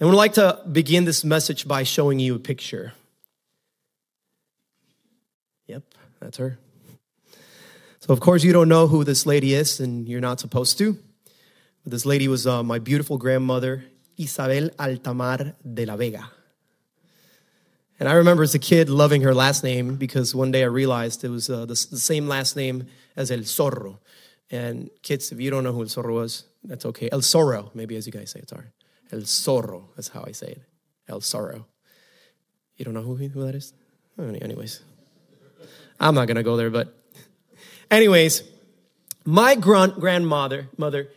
And we'd like to begin this message by showing you a picture. Yep, that's her. So, of course, you don't know who this lady is, and you're not supposed to. But this lady was my beautiful grandmother, Isabel Altamar de la Vega. And I remember as a kid loving her last name because one day I realized it was the same last name as El Zorro. And kids, if you don't know who El Zorro was, that's okay. El Zorro, maybe as you guys say, it's all right. El Zorro, that's how I say it. El Zorro. You don't know who that is? Anyways, I'm not going to go there, but anyways, my grandmother,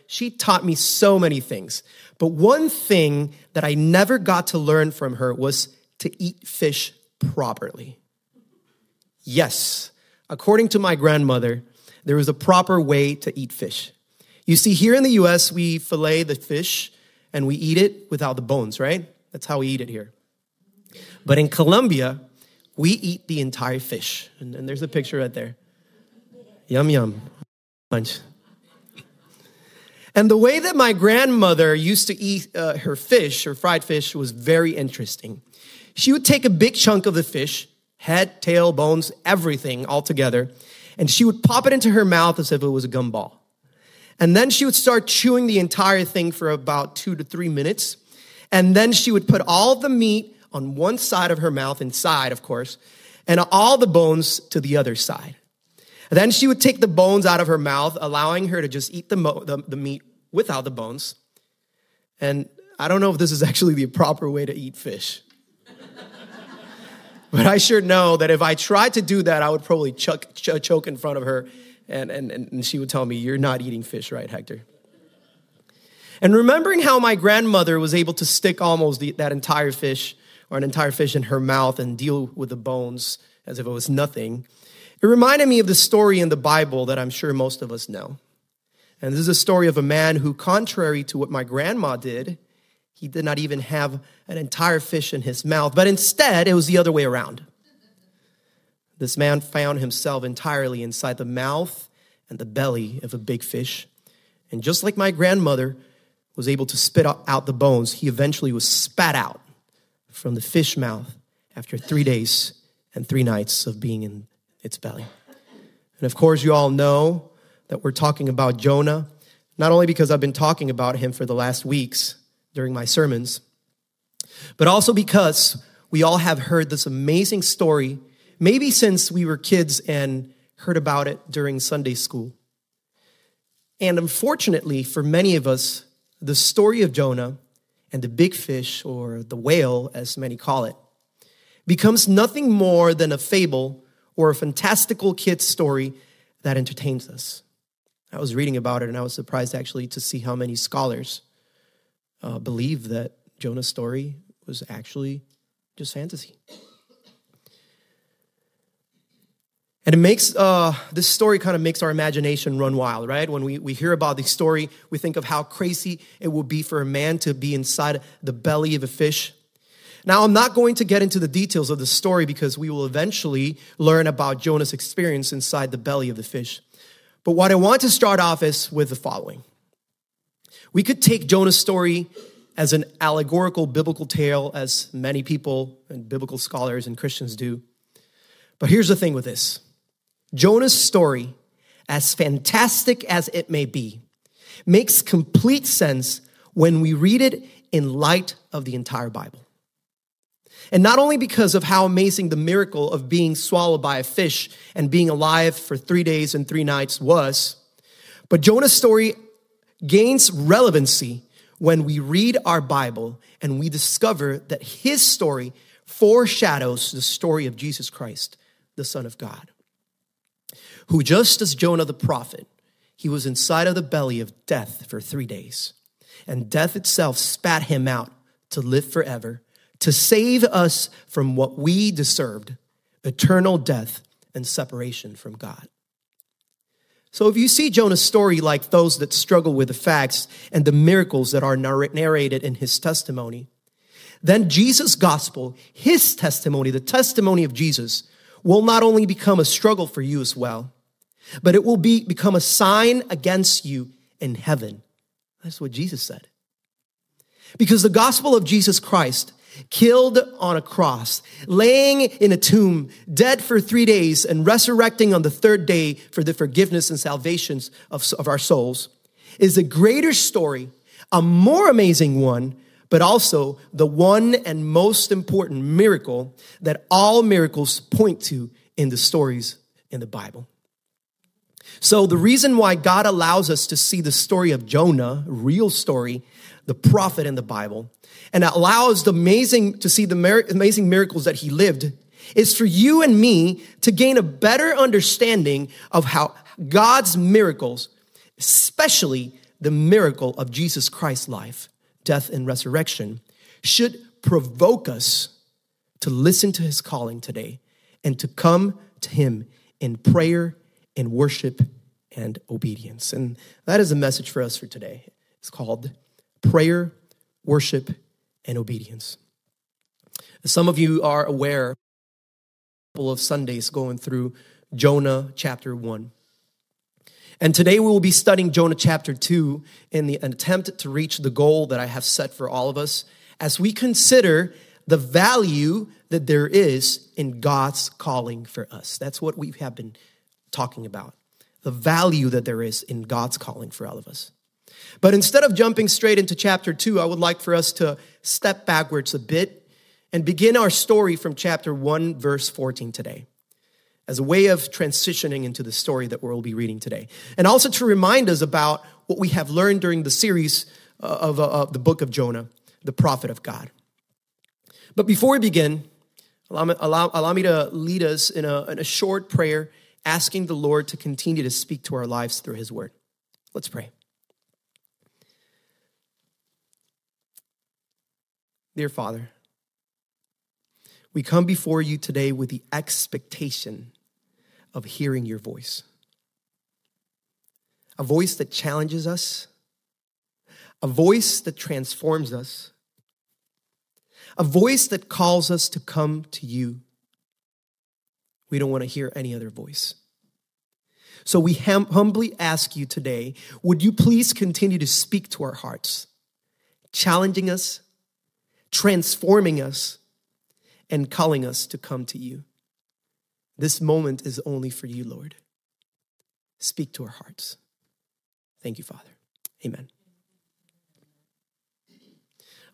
she taught me so many things. But one thing that I never got to learn from her was to eat fish properly. Yes, according to my grandmother, there is a proper way to eat fish. You see, here in the U.S., we fillet the fish and we eat it without the bones, right? That's how we eat it here. But in Colombia, we eat the entire fish. And there's a picture right there. Yum, yum. Lunch. And the way that my grandmother used to eat her fish, her fried fish, was very interesting. She would take a big chunk of the fish, head, tail, bones, everything all together, and she would pop it into her mouth as if it was a gumball. And then she would start chewing the entire thing for about 2 to 3 minutes. And then she would put all the meat on one side of her mouth, inside, of course, and all the bones to the other side. And then she would take the bones out of her mouth, allowing her to just eat the meat without the bones. And I don't know if this is actually the proper way to eat fish. But I sure know that if I tried to do that, I would probably choke in front of her. And she would tell me, "You're not eating fish, right, Hector?" And remembering how my grandmother was able to stick almost that entire fish or an entire fish in her mouth and deal with the bones as if it was nothing, it reminded me of the story in the Bible that I'm sure most of us know. And this is a story of a man who, contrary to what my grandma did, he did not even have an entire fish in his mouth, but instead it was the other way around. This man found himself entirely inside the mouth and the belly of a big fish. And just like my grandmother was able to spit out the bones, he eventually was spat out from the fish mouth after 3 days and 3 nights of being in its belly. And of course, you all know that we're talking about Jonah, not only because I've been talking about him for the last weeks during my sermons, but also because we all have heard this amazing story, maybe since we were kids and heard about it during Sunday school. And unfortunately, for many of us, the story of Jonah and the big fish, or the whale, as many call it, becomes nothing more than a fable or a fantastical kid's story that entertains us. I was reading about it, and I was surprised actually to see how many scholars believe that Jonah's story was actually just fantasy. And it makes, this story kind of makes our imagination run wild, right? When we hear about the story, we think of how crazy it would be for a man to be inside the belly of a fish. Now, I'm not going to get into the details of the story because we will eventually learn about Jonah's experience inside the belly of the fish. But what I want to start off is with the following. We could take Jonah's story as an allegorical biblical tale, as many people and biblical scholars and Christians do. But here's the thing with this. Jonah's story, as fantastic as it may be, makes complete sense when we read it in light of the entire Bible. And not only because of how amazing the miracle of being swallowed by a fish and being alive for 3 days and 3 nights was, but Jonah's story gains relevancy when we read our Bible and we discover that his story foreshadows the story of Jesus Christ, the Son of God, who, just as Jonah the prophet, he was inside of the belly of death for 3 days, and death itself spat him out to live forever, to save us from what we deserved, eternal death and separation from God. So if you see Jonah's story like those that struggle with the facts and the miracles that are narrated in his testimony, then Jesus' gospel, his testimony, the testimony of Jesus, will not only become a struggle for you as well, but it will become a sign against you in heaven. That's what Jesus said. Because the gospel of Jesus Christ, killed on a cross, laying in a tomb, dead for 3 days, and resurrecting on the third day for the forgiveness and salvations of our souls, is a greater story, a more amazing one, but also the one and most important miracle that all miracles point to in the stories in the Bible. So the reason why God allows us to see the story of Jonah, real story, the prophet in the Bible, and allows the amazing to see the amazing miracles that he lived, is for you and me to gain a better understanding of how God's miracles, especially the miracle of Jesus Christ's life, death, and resurrection, should provoke us to listen to his calling today and to come to him in prayer, in worship, and obedience. And that is a message for us for today. It's called prayer, worship, and obedience. Some of you are aware, a couple of Sundays going through Jonah chapter 1. And today we will be studying Jonah chapter 2 in an attempt to reach the goal that I have set for all of us as we consider the value that there is in God's calling for us. That's what we have been talking about, the value that there is in God's calling for all of us. But instead of jumping straight into chapter 2, I would like for us to step backwards a bit and begin our story from chapter 1, verse 14 today, as a way of transitioning into the story that we'll be reading today. And also to remind us about what we have learned during the series of the book of Jonah, the prophet of God. But before we begin, allow me to lead us in a short prayer, asking the Lord to continue to speak to our lives through his word. Let's pray. Dear Father, we come before you today with the expectation of hearing your voice, a voice that challenges us, a voice that transforms us, a voice that calls us to come to you. We don't want to hear any other voice. So we humbly ask you today, would you please continue to speak to our hearts, challenging us, transforming us, and calling us to come to you. This moment is only for you, Lord. Speak to our hearts. Thank you, Father. Amen.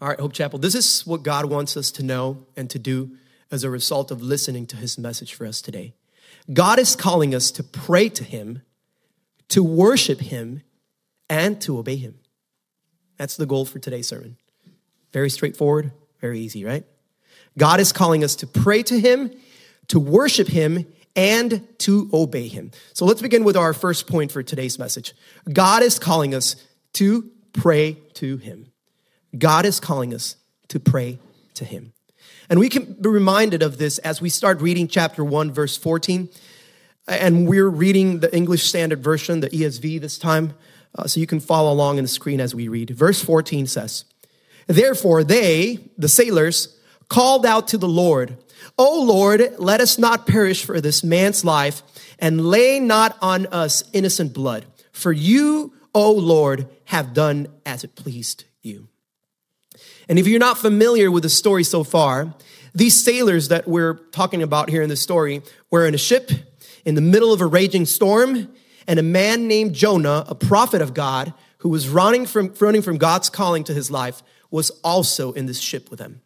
All right, Hope Chapel, this is what God wants us to know and to do as a result of listening to his message for us today. God is calling us to pray to him, to worship him, and to obey him. That's the goal for today's sermon. Very straightforward, very easy, right? God is calling us to pray to him, to worship him, and to obey him. So let's begin with our first point for today's message. God is calling us to pray to him. God is calling us to pray to him. And we can be reminded of this as we start reading chapter 1, verse 14. And we're reading the English Standard Version, the ESV this time. So you can follow along on the screen as we read. Verse 14 says, "Therefore they," the sailors, "called out to the Lord, 'O Lord, let us not perish for this man's life, and lay not on us innocent blood. For you, O Lord, have done as it pleased you.'" And if you're not familiar with the story so far, these sailors that we're talking about here in the story were in a ship in the middle of a raging storm, and a man named Jonah, a prophet of God, who was running from God's calling to his life, was also in this ship with them.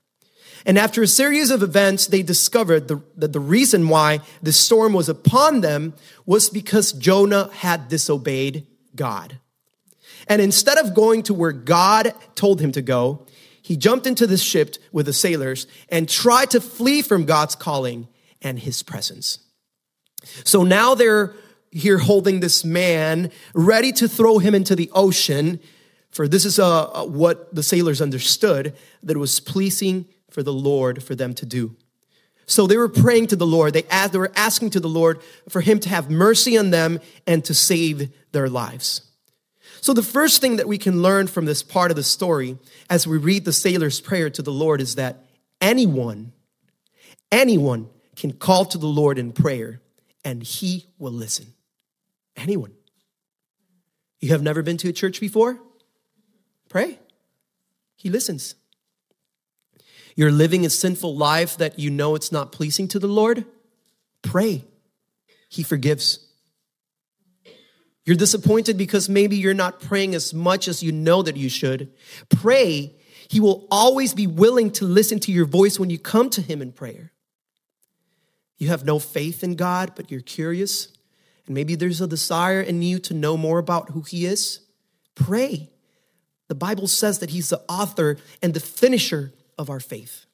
And after a series of events, they discovered that the reason why the storm was upon them was because Jonah had disobeyed God. And instead of going to where God told him to go, he jumped into this ship with the sailors and tried to flee from God's calling and his presence. So now they're here holding this man, ready to throw him into the ocean, for this is what the sailors understood that was pleasing for the Lord for them to do. So they were praying to the Lord. They were asking to the Lord for him to have mercy on them and to save their lives. So the first thing that we can learn from this part of the story as we read the sailor's prayer to the Lord is that anyone can call to the Lord in prayer and he will listen. Anyone. You have never been to a church before? Pray. He listens. You're living a sinful life that you know it's not pleasing to the Lord? Pray. He forgives. You're disappointed because maybe you're not praying as much as you know that you should. Pray. He will always be willing to listen to your voice when you come to him in prayer. You have no faith in God, but you're curious. And maybe there's a desire in you to know more about who he is. Pray. The Bible says that he's the author and the finisher of our faith.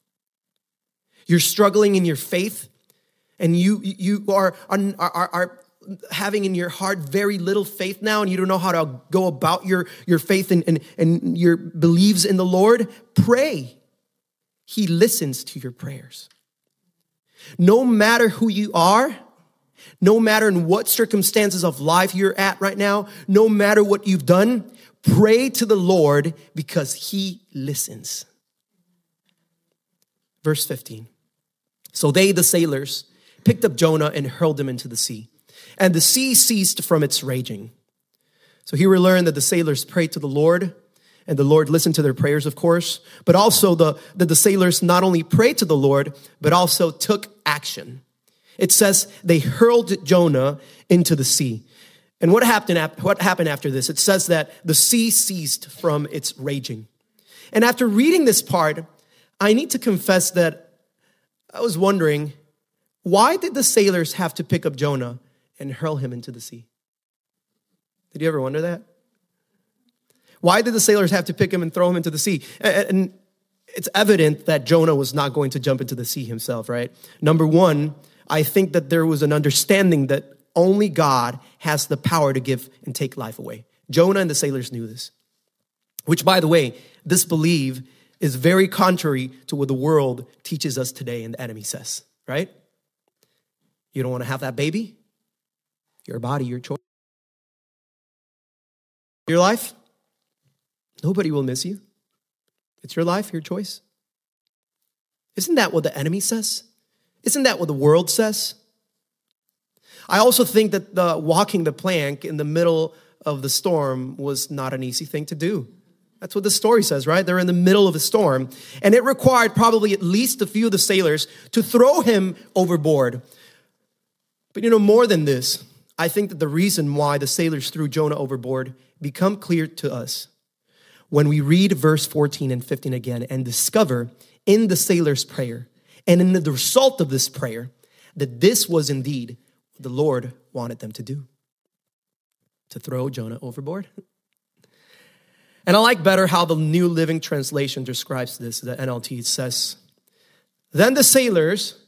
You're struggling in your faith, and you are having in your heart very little faith now, and you don't know how to go about your faith and your beliefs in the Lord. Pray. He listens to your prayers. No matter who you are, no matter in what circumstances of life you're at right now, no matter what you've done, pray to the Lord because he listens. Verse 15. So they, the sailors, picked up Jonah and hurled him into the sea. And the sea ceased from its raging. So here we learn that the sailors prayed to the Lord, and the Lord listened to their prayers, of course, but also the sailors not only prayed to the Lord, but also took action. It says they hurled Jonah into the sea. And what happened after this? It says that the sea ceased from its raging. And after reading this part, I need to confess that I was wondering, why did the sailors have to pick up Jonah and hurl him into the sea? Did you ever wonder that? Why did the sailors have to pick him and throw him into the sea? And it's evident that Jonah was not going to jump into the sea himself, right? Number one, I think that there was an understanding that only God has the power to give and take life away. Jonah and the sailors knew this, which, by the way, this belief is very contrary to what the world teaches us today and the enemy says, right? You don't want to have that baby? Your body, your choice. Your life, nobody will miss you. It's your life, your choice. Isn't that what the enemy says? Isn't that what the world says? I also think that walking the plank in the middle of the storm was not an easy thing to do. That's what the story says, right? They're in the middle of a storm, and it required probably at least a few of the sailors to throw him overboard. But more than this, I think that the reason why the sailors threw Jonah overboard become clear to us when we read verse 14 and 15 again and discover in the sailors' prayer and in the result of this prayer that this was indeed what the Lord wanted them to do, to throw Jonah overboard. And I like better how the New Living Translation describes this, the NLT. It says, then the sailors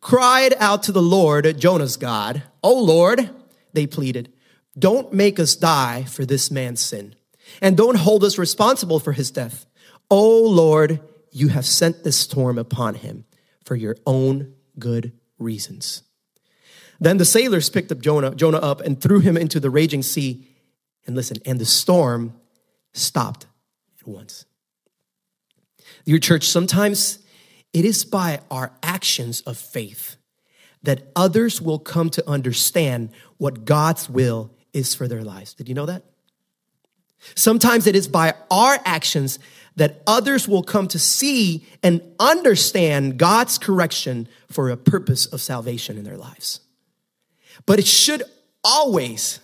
cried out to the Lord, Jonah's God. Oh Lord, they pleaded, don't make us die for this man's sin, and don't hold us responsible for his death. Oh Lord, you have sent this storm upon him for your own good reasons. Then the sailors picked up Jonah up and threw him into the raging sea. And listen, and the storm stopped at once. Dear church, sometimes it is by our actions of faith that others will come to understand what God's will is for their lives. Did you know that? Sometimes it is by our actions that others will come to see and understand God's correction for a purpose of salvation in their lives. But it should always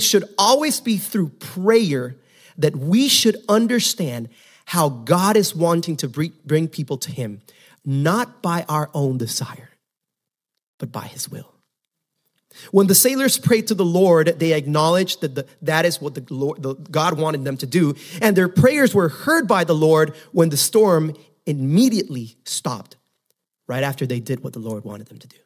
be through prayer that we should understand how God is wanting to bring people to him, not by our own desire, but by his will. When the sailors prayed to the Lord, they acknowledged that that is what God wanted them to do. And their prayers were heard by the Lord when the storm immediately stopped, right after they did what the Lord wanted them to do.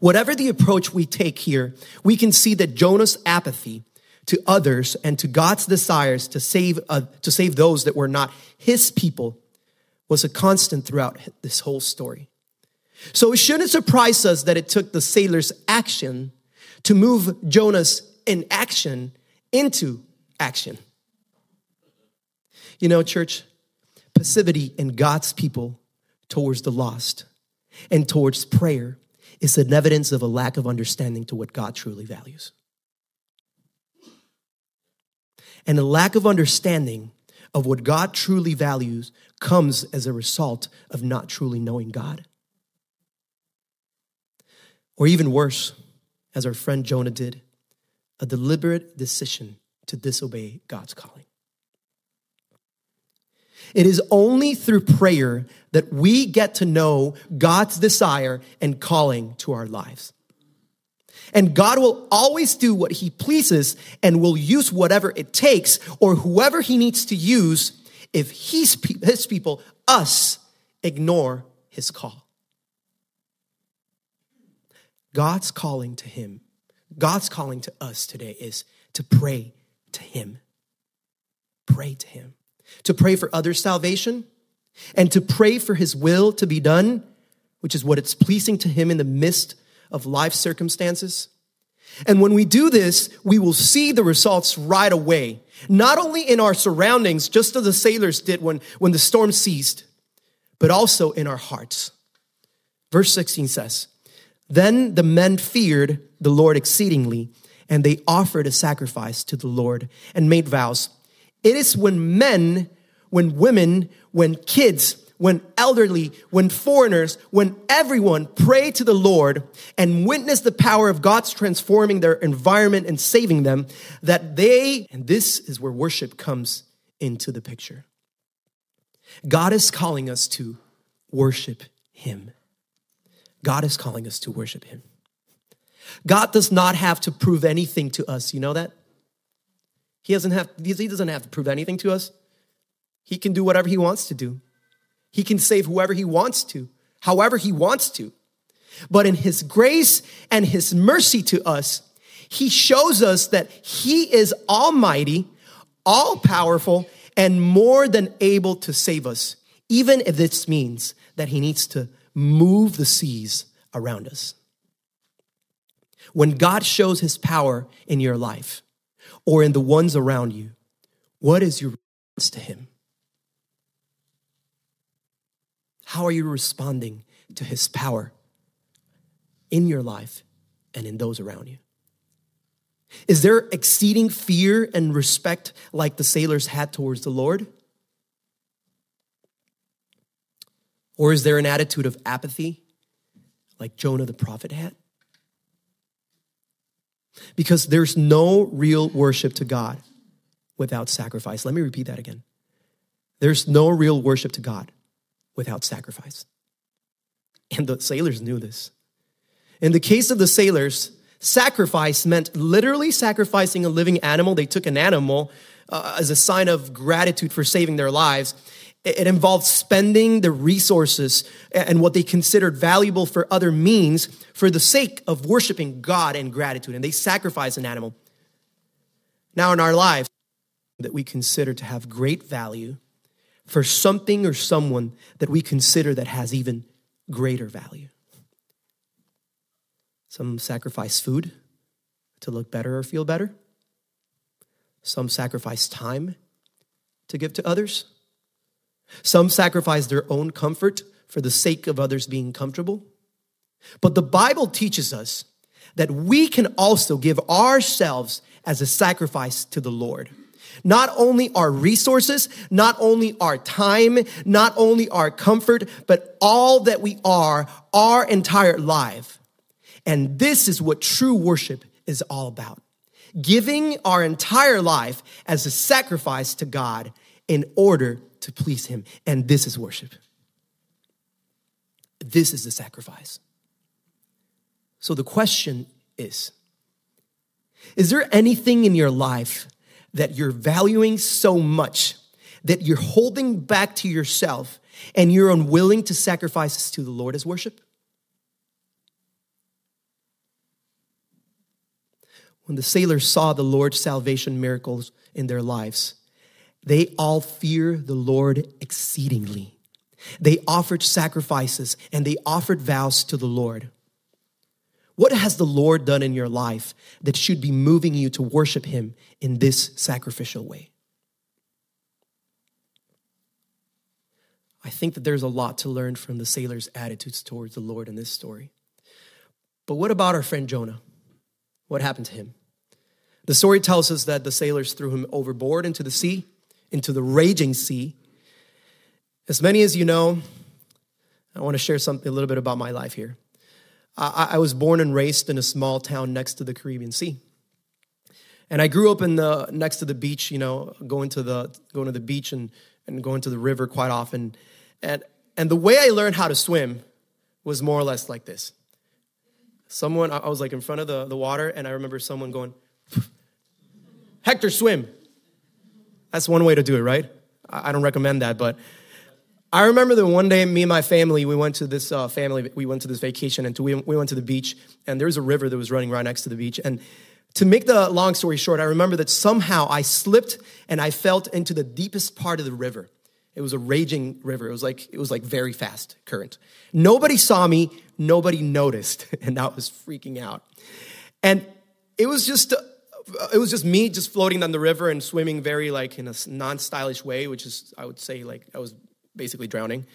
Whatever the approach we take here, we can see that Jonah's apathy to others and to God's desires to save those that were not his people was a constant throughout this whole story. So it shouldn't surprise us that it took the sailors' action to move Jonah's inaction into action. Church, passivity in God's people towards the lost and towards prayer is an evidence of a lack of understanding to what God truly values. And a lack of understanding of what God truly values comes as a result of not truly knowing God. Or even worse, as our friend Jonah did, a deliberate decision to disobey God's calling. It is only through prayer that we get to know God's desire and calling to our lives. And God will always do what he pleases and will use whatever it takes or whoever he needs to use if his people, us, ignore his call. God's calling to him, God's calling to us today is to pray to him. Pray to him. To pray for others' salvation and to pray for his will to be done, which is what it's pleasing to him in the midst of life circumstances. And when we do this, we will see the results right away, not only in our surroundings, just as the sailors did when the storm ceased, but also in our hearts. Verse 16 says, "Then the men feared the Lord exceedingly, and they offered a sacrifice to the Lord and made vows." It is when men, when women, when kids, when elderly, when foreigners, when everyone pray to the Lord and witness the power of God's transforming their environment and saving them, that they, and this is where worship comes into the picture. God is calling us to worship him. God is calling us to worship him. God does not have to prove anything to us. You know that? He doesn't have to prove anything to us. He can do whatever he wants to do. He can save whoever he wants to, however he wants to. But in his grace and his mercy to us, he shows us that he is almighty, all-powerful, and more than able to save us, even if this means that he needs to move the seas around us. When God shows his power in your life or in the ones around you, what is your response to him? How are you responding to his power in your life and in those around you? Is there exceeding fear and respect like the sailors had towards the Lord? Or is there an attitude of apathy like Jonah the prophet had? Because there's no real worship to God without sacrifice. Let me repeat that again. There's no real worship to God without sacrifice. And the sailors knew this. In the case of the sailors, sacrifice meant literally sacrificing a living animal. They took an animal as a sign of gratitude for saving their lives. It involved spending the resources and what they considered valuable for other means for the sake of worshiping God in gratitude. And they sacrificed an animal. Now in our lives that we consider to have great value for something or someone that we consider that has even greater value. Some sacrifice food to look better or feel better. Some sacrifice time to give to others. Some sacrifice their own comfort for the sake of others being comfortable. But the Bible teaches us that we can also give ourselves as a sacrifice to the Lord. Not only our resources, not only our time, not only our comfort, but all that we are, our entire life. And this is what true worship is all about. Giving our entire life as a sacrifice to God in order to please him. And this is worship. This is the sacrifice. So the question is there anything in your life that you're valuing so much that you're holding back to yourself and you're unwilling to sacrifice this to the Lord as worship? When the sailors saw the Lord's salvation miracles in their lives, they all fear the Lord exceedingly. They offered sacrifices and they offered vows to the Lord. What has the Lord done in your life that should be moving you to worship him in this sacrificial way? I think that there's a lot to learn from the sailors' attitudes towards the Lord in this story. But what about our friend Jonah? What happened to him? The story tells us that the sailors threw him overboard into the sea into the raging sea. As many as you know, I want to share something a little bit about my life here. I was born and raised in a small town next to the Caribbean Sea. And I grew up next to the beach, you know, going to the beach and going to the river quite often. And the way I learned how to swim was more or less like this. I was like in front of the water, and I remember someone going, Hector, swim. That's one way to do it, right? I don't recommend that, but I remember that one day, me and my family, we went to this vacation, and we went to the beach, and there was a river that was running right next to the beach. And to make the long story short, I remember that somehow I slipped and I fell into the deepest part of the river. It was a raging river. It was like very fast current. Nobody saw me, nobody noticed, and I was freaking out. And it was just me just floating down the river and swimming very like in a non-stylish way, which is, I would say, like I was basically drowning.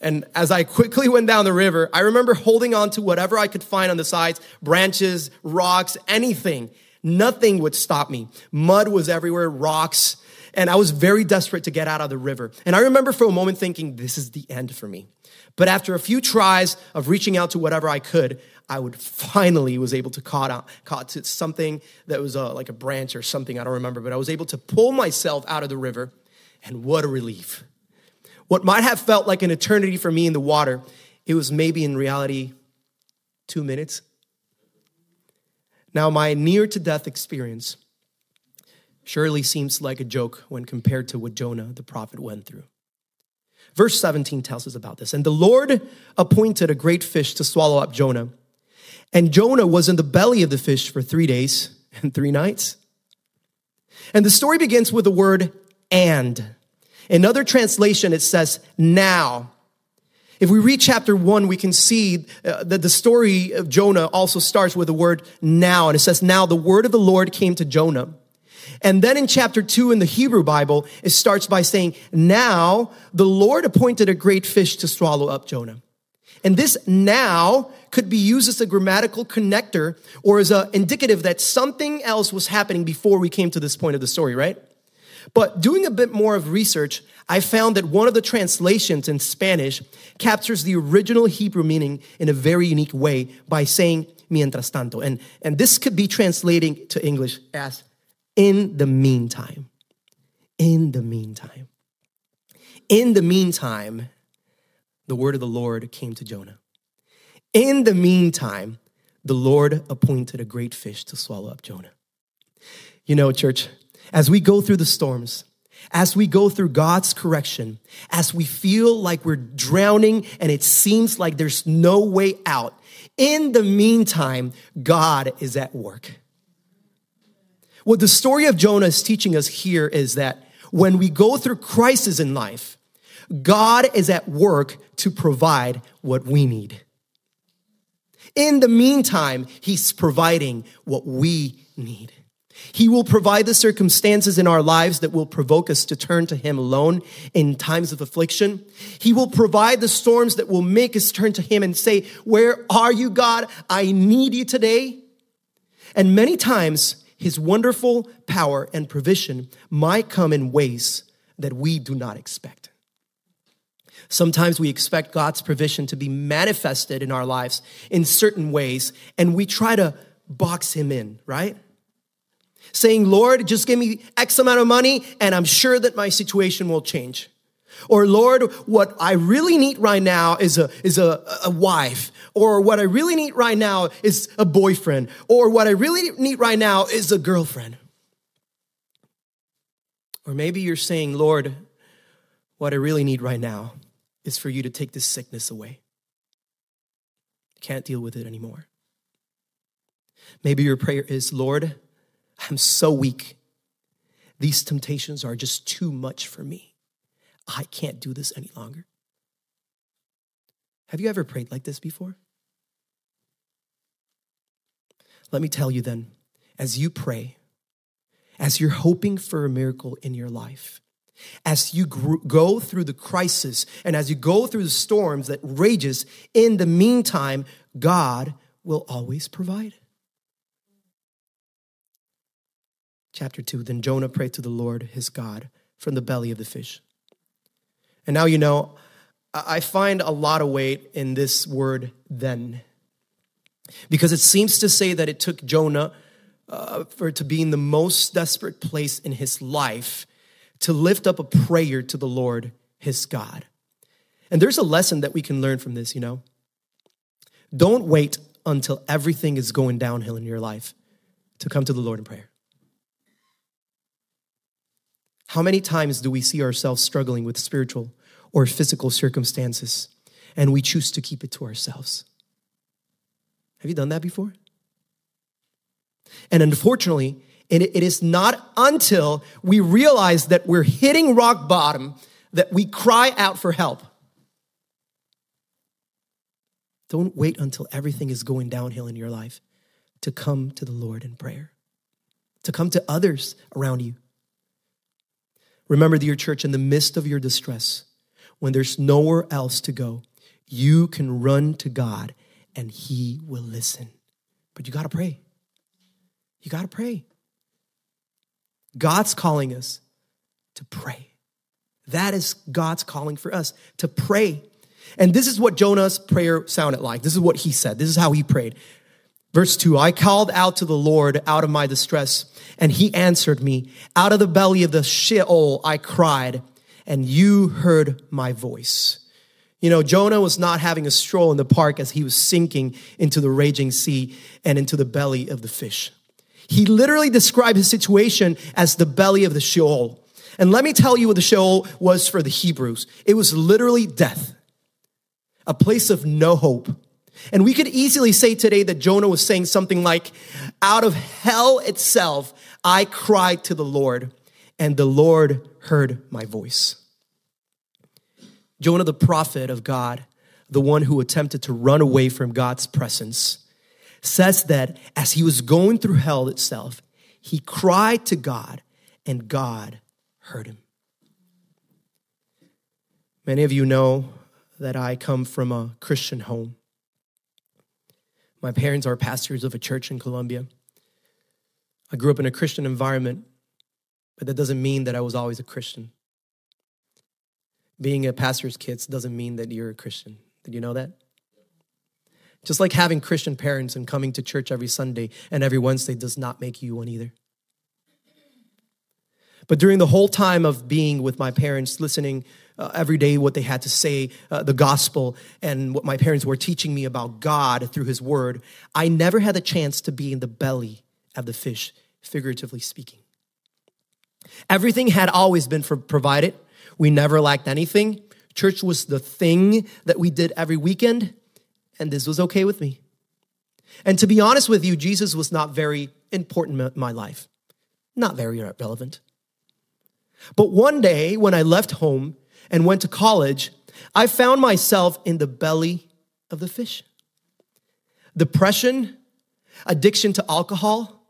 And as I quickly went down the river, I remember holding on to whatever I could find on the sides, branches, rocks, anything. Nothing would stop me. Mud was everywhere, rocks, and I was very desperate to get out of the river. And I remember for a moment thinking, this is the end for me. But after a few tries of reaching out to whatever I could, I would finally was able to caught to something that was like a branch or something, I don't remember, but I was able to pull myself out of the river, and what a relief. What might have felt like an eternity for me in the water, it was maybe in reality 2 minutes. Now, my near-to-death experience surely seems like a joke when compared to what Jonah the prophet went through. Verse 17 tells us about this. And the Lord appointed a great fish to swallow up Jonah. And Jonah was in the belly of the fish for 3 days and 3 nights. And the story begins with the word "and." In other translation, it says "now." If we read chapter 1, we can see that the story of Jonah also starts with the word "now." And it says, "Now the word of the Lord came to Jonah." And then in chapter 2 in the Hebrew Bible, it starts by saying, "Now the Lord appointed a great fish to swallow up Jonah." And this "now" could be used as a grammatical connector or as an indicative that something else was happening before we came to this point of the story, right? But doing a bit more of research, I found that one of the translations in Spanish captures the original Hebrew meaning in a very unique way by saying "mientras tanto." And this could be translating to English as "in the meantime." In the meantime. In the meantime, the word of the Lord came to Jonah. In the meantime, the Lord appointed a great fish to swallow up Jonah. You know, church, as we go through the storms, as we go through God's correction, as we feel like we're drowning and it seems like there's no way out, in the meantime, God is at work. What the story of Jonah is teaching us here is that when we go through crisis in life, God is at work to provide what we need. In the meantime, He's providing what we need. He will provide the circumstances in our lives that will provoke us to turn to Him alone in times of affliction. He will provide the storms that will make us turn to Him and say, "Where are you, God? I need you today." And many times, His wonderful power and provision might come in ways that we do not expect. Sometimes we expect God's provision to be manifested in our lives in certain ways, and we try to box Him in, right? Saying, "Lord, just give me X amount of money and I'm sure that my situation will change." Or, "Lord, what I really need right now is a wife." Or, "What I really need right now is a boyfriend." Or, "What I really need right now is a girlfriend." Or maybe you're saying, "Lord, what I really need right now is for you to take this sickness away. I can't deal with it anymore." Maybe your prayer is, "Lord, I'm so weak. These temptations are just too much for me. I can't do this any longer." Have you ever prayed like this before? Let me tell you then, as you pray, as you're hoping for a miracle in your life, as you go through the crisis and as you go through the storms that rages, in the meantime, God will always provide. Chapter 2, then Jonah prayed to the Lord his God from the belly of the fish. And now you know, I find a lot of weight in this word then, because it seems to say that it took Jonah to be in the most desperate place in his life to lift up a prayer to the Lord, his God. And there's a lesson that we can learn from this, you know. Don't wait until everything is going downhill in your life to come to the Lord in prayer. How many times do we see ourselves struggling with spiritual or physical circumstances, and we choose to keep it to ourselves? Have you done that before? And unfortunately, it is not until we realize that we're hitting rock bottom that we cry out for help. Don't wait until everything is going downhill in your life to come to the Lord in prayer, to come to others around you. Remember, dear church, in the midst of your distress, when there's nowhere else to go, you can run to God and he will listen. But you got to pray. You got to pray. God's calling us to pray. That is God's calling for us, to pray. And this is what Jonah's prayer sounded like. This is what he said. This is how he prayed. Verse 2, I called out to the Lord out of my distress, and he answered me. Out of the belly of the Sheol I cried, and you heard my voice. You know, Jonah was not having a stroll in the park as he was sinking into the raging sea and into the belly of the fish. He literally described his situation as the belly of the Sheol. And let me tell you what the Sheol was for the Hebrews. It was literally death, a place of no hope. And we could easily say today that Jonah was saying something like, out of hell itself, I cried to the Lord, and the Lord heard my voice. Jonah, the prophet of God, the one who attempted to run away from God's presence, says that as he was going through hell itself, he cried to God and God heard him. Many of you know that I come from a Christian home. My parents are pastors of a church in Colombia. I grew up in a Christian environment, but that doesn't mean that I was always a Christian. Being a pastor's kid doesn't mean that you're a Christian. Did you know that? Just like having Christian parents and coming to church every Sunday and every Wednesday does not make you one either. But during the whole time of being with my parents, listening every day what they had to say, the gospel, and what my parents were teaching me about God through his word, I never had the chance to be in the belly of the fish, figuratively speaking. Everything had always been provided. We never lacked anything. Church was the thing that we did every weekend. And this was okay with me. And to be honest with you, Jesus was not very important in my life. Not very relevant. But one day when I left home and went to college, I found myself in the belly of the fish. Depression, addiction to alcohol,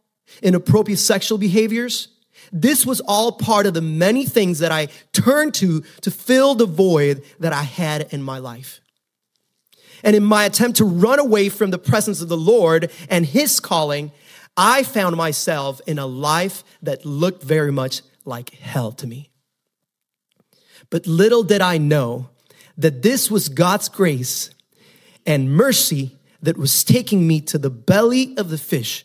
inappropriate sexual behaviors. This was all part of the many things that I turned to fill the void that I had in my life. And in my attempt to run away from the presence of the Lord and his calling, I found myself in a life that looked very much like hell to me. But little did I know that this was God's grace and mercy that was taking me to the belly of the fish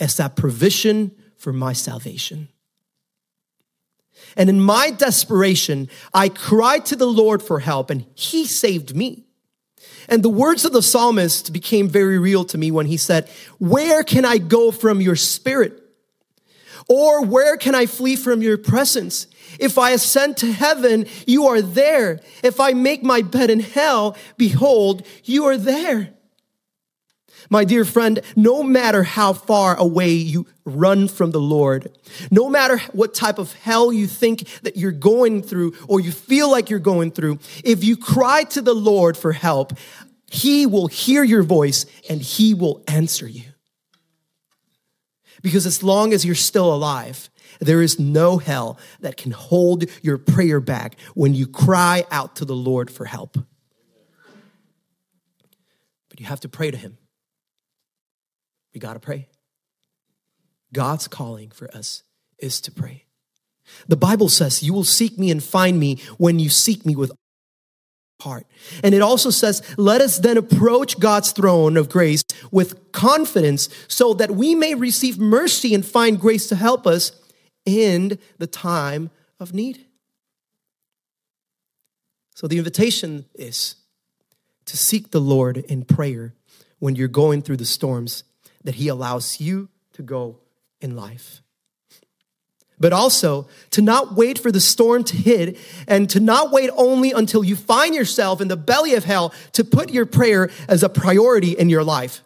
as that provision for my salvation. And in my desperation, I cried to the Lord for help, and he saved me. And the words of the psalmist became very real to me when he said, where can I go from your spirit? Or where can I flee from your presence? If I ascend to heaven, you are there. If I make my bed in hell, behold, you are there. My dear friend, no matter how far away you run from the Lord, no matter what type of hell you think that you're going through or you feel like you're going through, if you cry to the Lord for help, he will hear your voice and he will answer you. Because as long as you're still alive, there is no hell that can hold your prayer back when you cry out to the Lord for help. But you have to pray to him. We got to pray. God's calling for us is to pray. The Bible says, you will seek me and find me when you seek me with all your heart. And it also says, let us then approach God's throne of grace with confidence so that we may receive mercy and find grace to help us in the time of need. So the invitation is to seek the Lord in prayer when you're going through the storms that he allows you to go in life. But also to not wait for the storm to hit and to not wait only until you find yourself in the belly of hell to put your prayer as a priority in your life.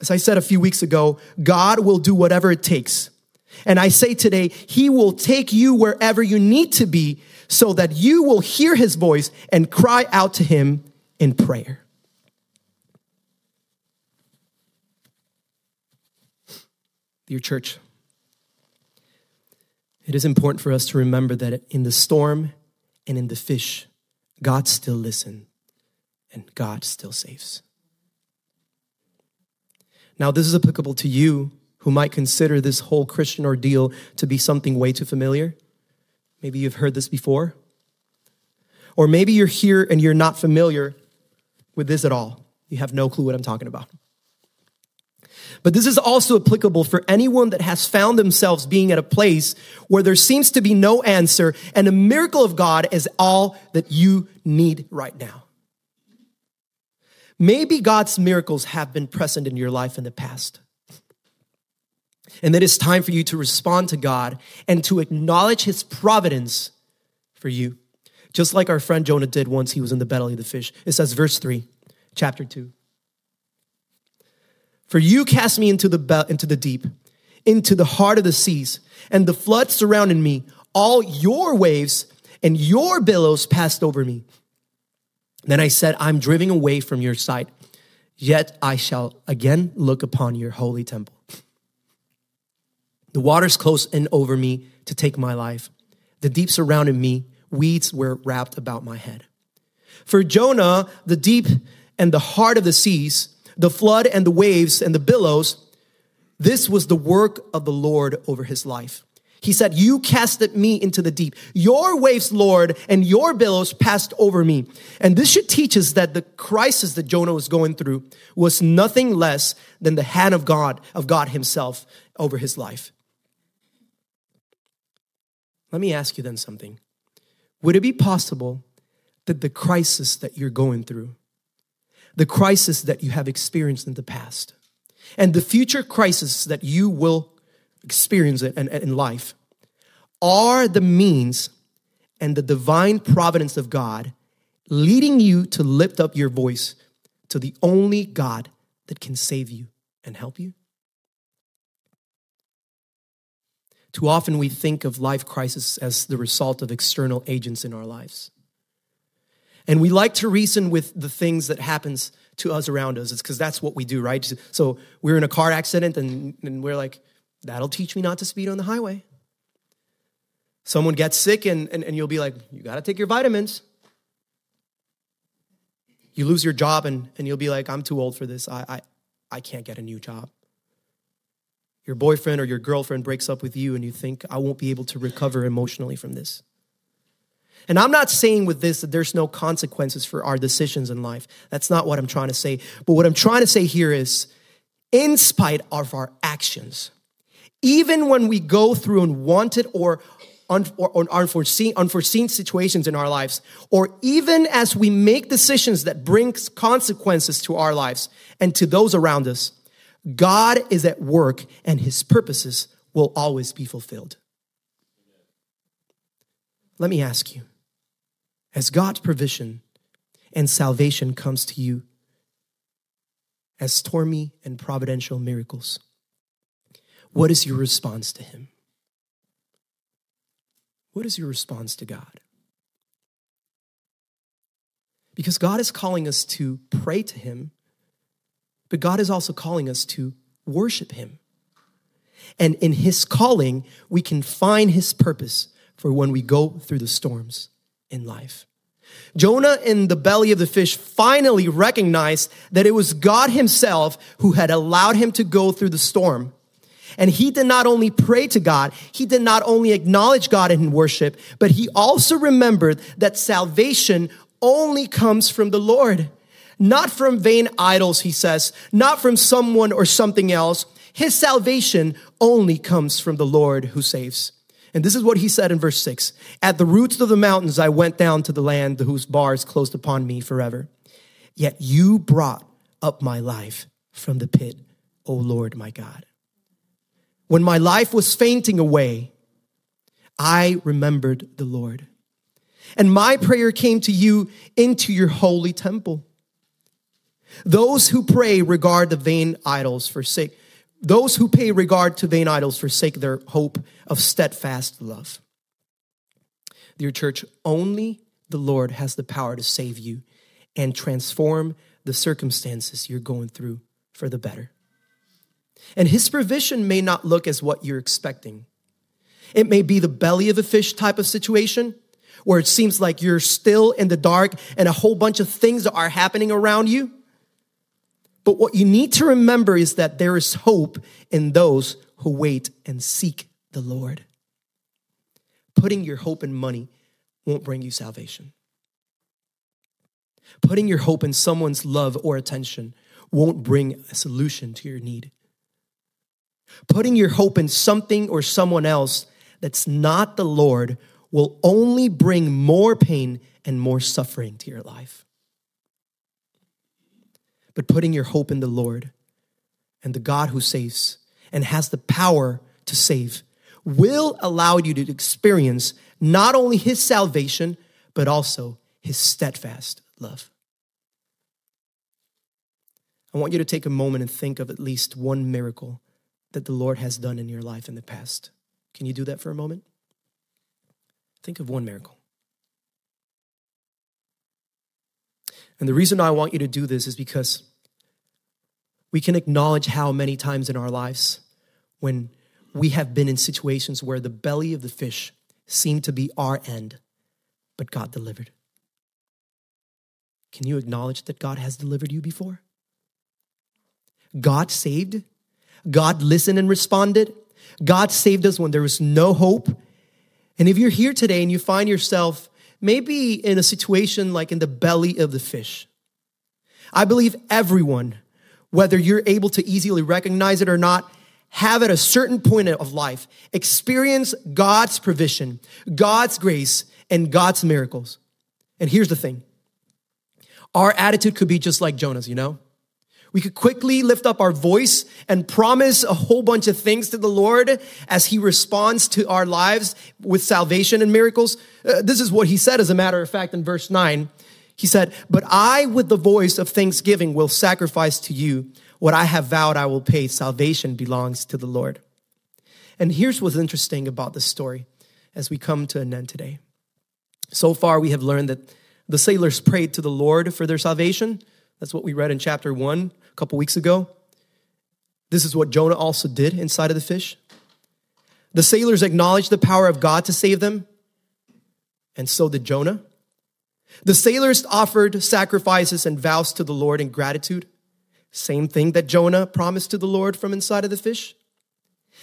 As I said a few weeks ago, God will do whatever it takes. And I say today, he will take you wherever you need to be so that you will hear his voice and cry out to him in prayer. Dear church, it is important for us to remember that in the storm and in the fish, God still listens and God still saves. Now, this is applicable to you who might consider this whole Christian ordeal to be something way too familiar. Maybe you've heard this before. Or maybe you're here and you're not familiar with this at all. You have no clue what I'm talking about. But this is also applicable for anyone that has found themselves being at a place where there seems to be no answer and a miracle of God is all that you need right now. Maybe God's miracles have been present in your life in the past. And that it's time for you to respond to God and to acknowledge his providence for you. Just like our friend Jonah did once he was in the belly of the fish. It says, verse 3, chapter 2. For you cast me into the deep, into the heart of the seas, and the flood surrounded me. All your waves and your billows passed over me. Then I said, I'm driving away from your sight, yet I shall again look upon your holy temple. The waters closed in over me to take my life. The deep surrounded me. Weeds were wrapped about my head. For Jonah, the deep and the heart of the seas, the flood and the waves and the billows, this was the work of the Lord over his life. He said, you casted me into the deep. Your waves, Lord, and your billows passed over me. And this should teach us that the crisis that Jonah was going through was nothing less than the hand of God himself over his life. Let me ask you then something. Would it be possible that the crisis that you're going through, the crisis that you have experienced in the past, and the future crisis that you will experience in life, are the means and the divine providence of God leading you to lift up your voice to the only God that can save you and help you? Too often we think of life crisis as the result of external agents in our lives. And we like to reason with the things that happens to us around us. It's because that's what we do, right? So we're in a car accident and we're like, that'll teach me not to speed on the highway. Someone gets sick and you'll be like, you got to take your vitamins. You lose your job and you'll be like, I'm too old for this. I can't get a new job. Your boyfriend or your girlfriend breaks up with you and you think, I won't be able to recover emotionally from this. And I'm not saying with this that there's no consequences for our decisions in life. That's not what I'm trying to say. But what I'm trying to say here is, in spite of our actions, even when we go through unwanted or unforeseen situations in our lives, or even as we make decisions that bring consequences to our lives and to those around us, God is at work and his purposes will always be fulfilled. Let me ask you, as God's provision and salvation comes to you as stormy and providential miracles, what is your response to him? What is your response to God? Because God is calling us to pray to him, but God is also calling us to worship him. And in his calling, we can find his purpose for when we go through the storms in life. Jonah in the belly of the fish finally recognized that it was God himself who had allowed him to go through the storm. And he did not only pray to God, he did not only acknowledge God in worship, but he also remembered that salvation only comes from the Lord. Not from vain idols, he says, not from someone or something else. His salvation only comes from the Lord who saves. And this is what he said in verse 6. At the roots of the mountains, I went down to the land whose bars closed upon me forever. Yet you brought up my life from the pit, O Lord, my God. When my life was fainting away, I remembered the Lord. And my prayer came to you into your holy temple. Those who pray regard the vain idols forsake. Those who pay regard to vain idols forsake their hope of steadfast love. Dear church, only the Lord has the power to save you and transform the circumstances you're going through for the better. And his provision may not look as what you're expecting. It may be the belly of a fish type of situation where it seems like you're still in the dark and a whole bunch of things are happening around you. But what you need to remember is that there is hope in those who wait and seek the Lord. Putting your hope in money won't bring you salvation. Putting your hope in someone's love or attention won't bring a solution to your need. Putting your hope in something or someone else that's not the Lord will only bring more pain and more suffering to your life. But putting your hope in the Lord and the God who saves and has the power to save will allow you to experience not only his salvation, but also his steadfast love. I want you to take a moment and think of at least one miracle that the Lord has done in your life in the past. Can you do that for a moment? Think of one miracle. And the reason I want you to do this is because we can acknowledge how many times in our lives when we have been in situations where the belly of the fish seemed to be our end, but God delivered. Can you acknowledge that God has delivered you before? God saved. God listened and responded. God saved us when there was no hope. And if you're here today and you find yourself maybe in a situation like in the belly of the fish, I believe everyone, whether you're able to easily recognize it or not, have at a certain point of life experience God's provision, God's grace, and God's miracles. And here's the thing. Our attitude could be just like Jonah's, you know? We could quickly lift up our voice and promise a whole bunch of things to the Lord as he responds to our lives with salvation and miracles. This is what he said, as a matter of fact, in verse 9. He said, but I with the voice of thanksgiving will sacrifice to you what I have vowed I will pay. Salvation belongs to the Lord. And here's what's interesting about this story as we come to an end today. So far, we have learned that the sailors prayed to the Lord for their salvation. That's what we read in chapter 1 a couple weeks ago. This is what Jonah also did inside of the fish. The sailors acknowledged the power of God to save them, and so did Jonah. The sailors offered sacrifices and vows to the Lord in gratitude. Same thing that Jonah promised to the Lord from inside of the fish.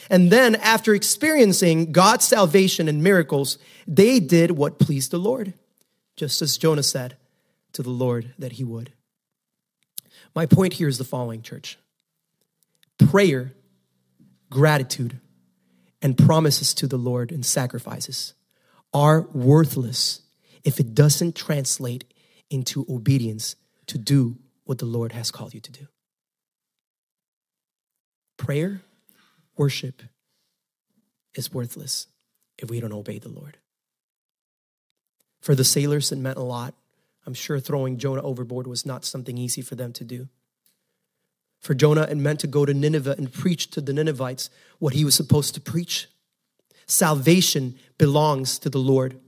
And then after experiencing God's salvation and miracles, they did what pleased the Lord, just as Jonah said to the Lord that he would. My point here is the following, church. Prayer, gratitude, and promises to the Lord and sacrifices are worthless if it doesn't translate into obedience to do what the Lord has called you to do. Prayer, worship is worthless if we don't obey the Lord. For the sailors, it meant a lot. I'm sure throwing Jonah overboard was not something easy for them to do. For Jonah, it meant to go to Nineveh and preach to the Ninevites what he was supposed to preach. Salvation belongs to the Lord.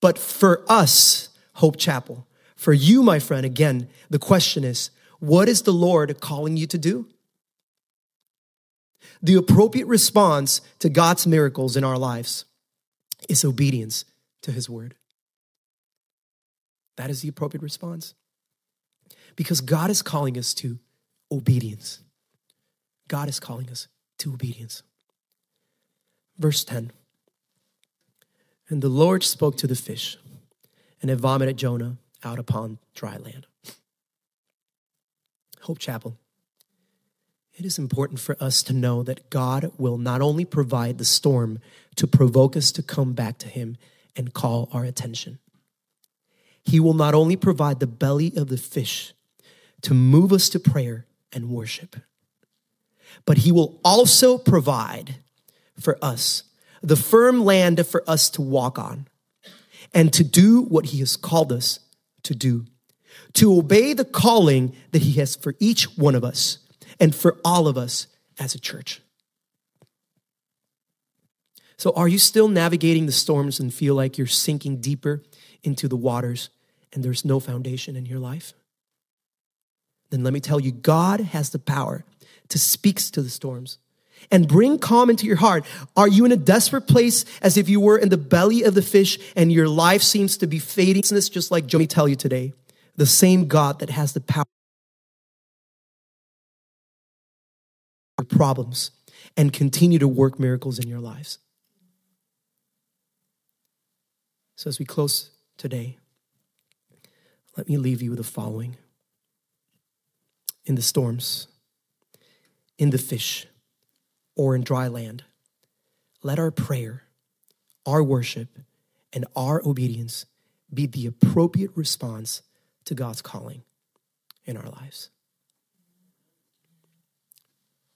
But for us, Hope Chapel, for you, my friend, again, the question is, what is the Lord calling you to do? The appropriate response to God's miracles in our lives is obedience to his word. That is the appropriate response. Because God is calling us to obedience. God is calling us to obedience. Verse 10. And the Lord spoke to the fish, and it vomited Jonah out upon dry land. Hope Chapel, it is important for us to know that God will not only provide the storm to provoke us to come back to him and call our attention. He will not only provide the belly of the fish to move us to prayer and worship, but he will also provide for us the firm land for us to walk on and to do what he has called us to do, to obey the calling that he has for each one of us and for all of us as a church. So are you still navigating the storms and feel like you're sinking deeper into the waters and there's no foundation in your life? Then let me tell you, God has the power to speak to the storms and bring calm into your heart. Are you in a desperate place as if you were in the belly of the fish and your life seems to be fading? It's just like Jonah tell you today, the same God that has the power for problems and continue to work miracles in your lives. So as we close today, let me leave you with the following. In the storms, in the fish, or in dry land, let our prayer, our worship, and our obedience be the appropriate response to God's calling in our lives.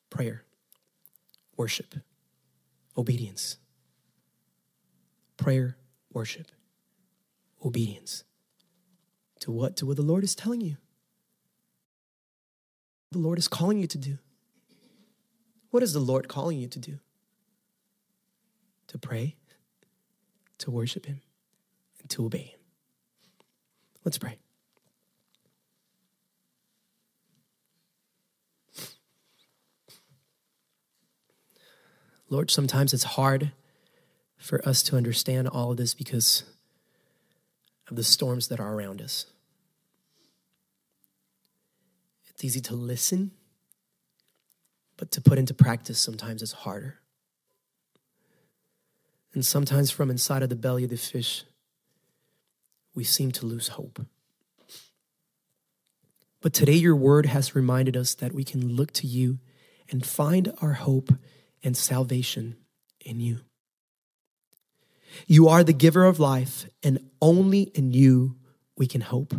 Prayer, worship, obedience. Prayer, worship, obedience. To what? To what the Lord is telling you. The Lord is calling you to do. What is the Lord calling you to do? To pray, to worship him, and to obey him. Let's pray. Lord, sometimes it's hard for us to understand all of this because of the storms that are around us. It's easy to listen, but to put into practice sometimes is harder. And sometimes from inside of the belly of the fish, we seem to lose hope. But today your word has reminded us that we can look to you and find our hope and salvation in you. You are the giver of life, and only in you we can hope.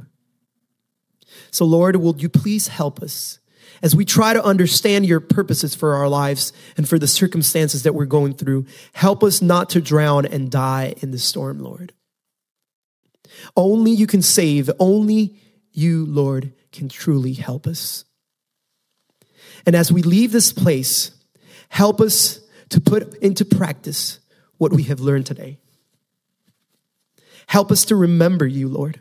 So Lord, will you please help us as we try to understand your purposes for our lives and for the circumstances that we're going through. Help us not to drown and die in the storm, Lord. Only you can save. Only you, Lord, can truly help us. And as we leave this place, help us to put into practice what we have learned today. Help us to remember you, Lord.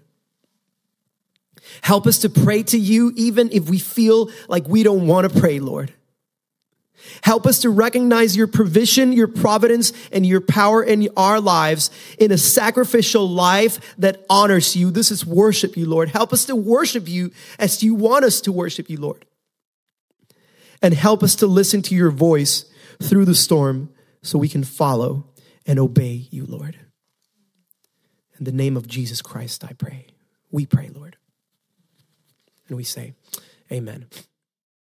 Help us to pray to you even if we feel like we don't want to pray, Lord. Help us to recognize your provision, your providence, and your power in our lives in a sacrificial life that honors you. This is worship you, Lord. Help us to worship you as you want us to worship you, Lord. And help us to listen to your voice through the storm so we can follow and obey you, Lord. In the name of Jesus Christ, I pray. We pray, Lord. And we say, amen.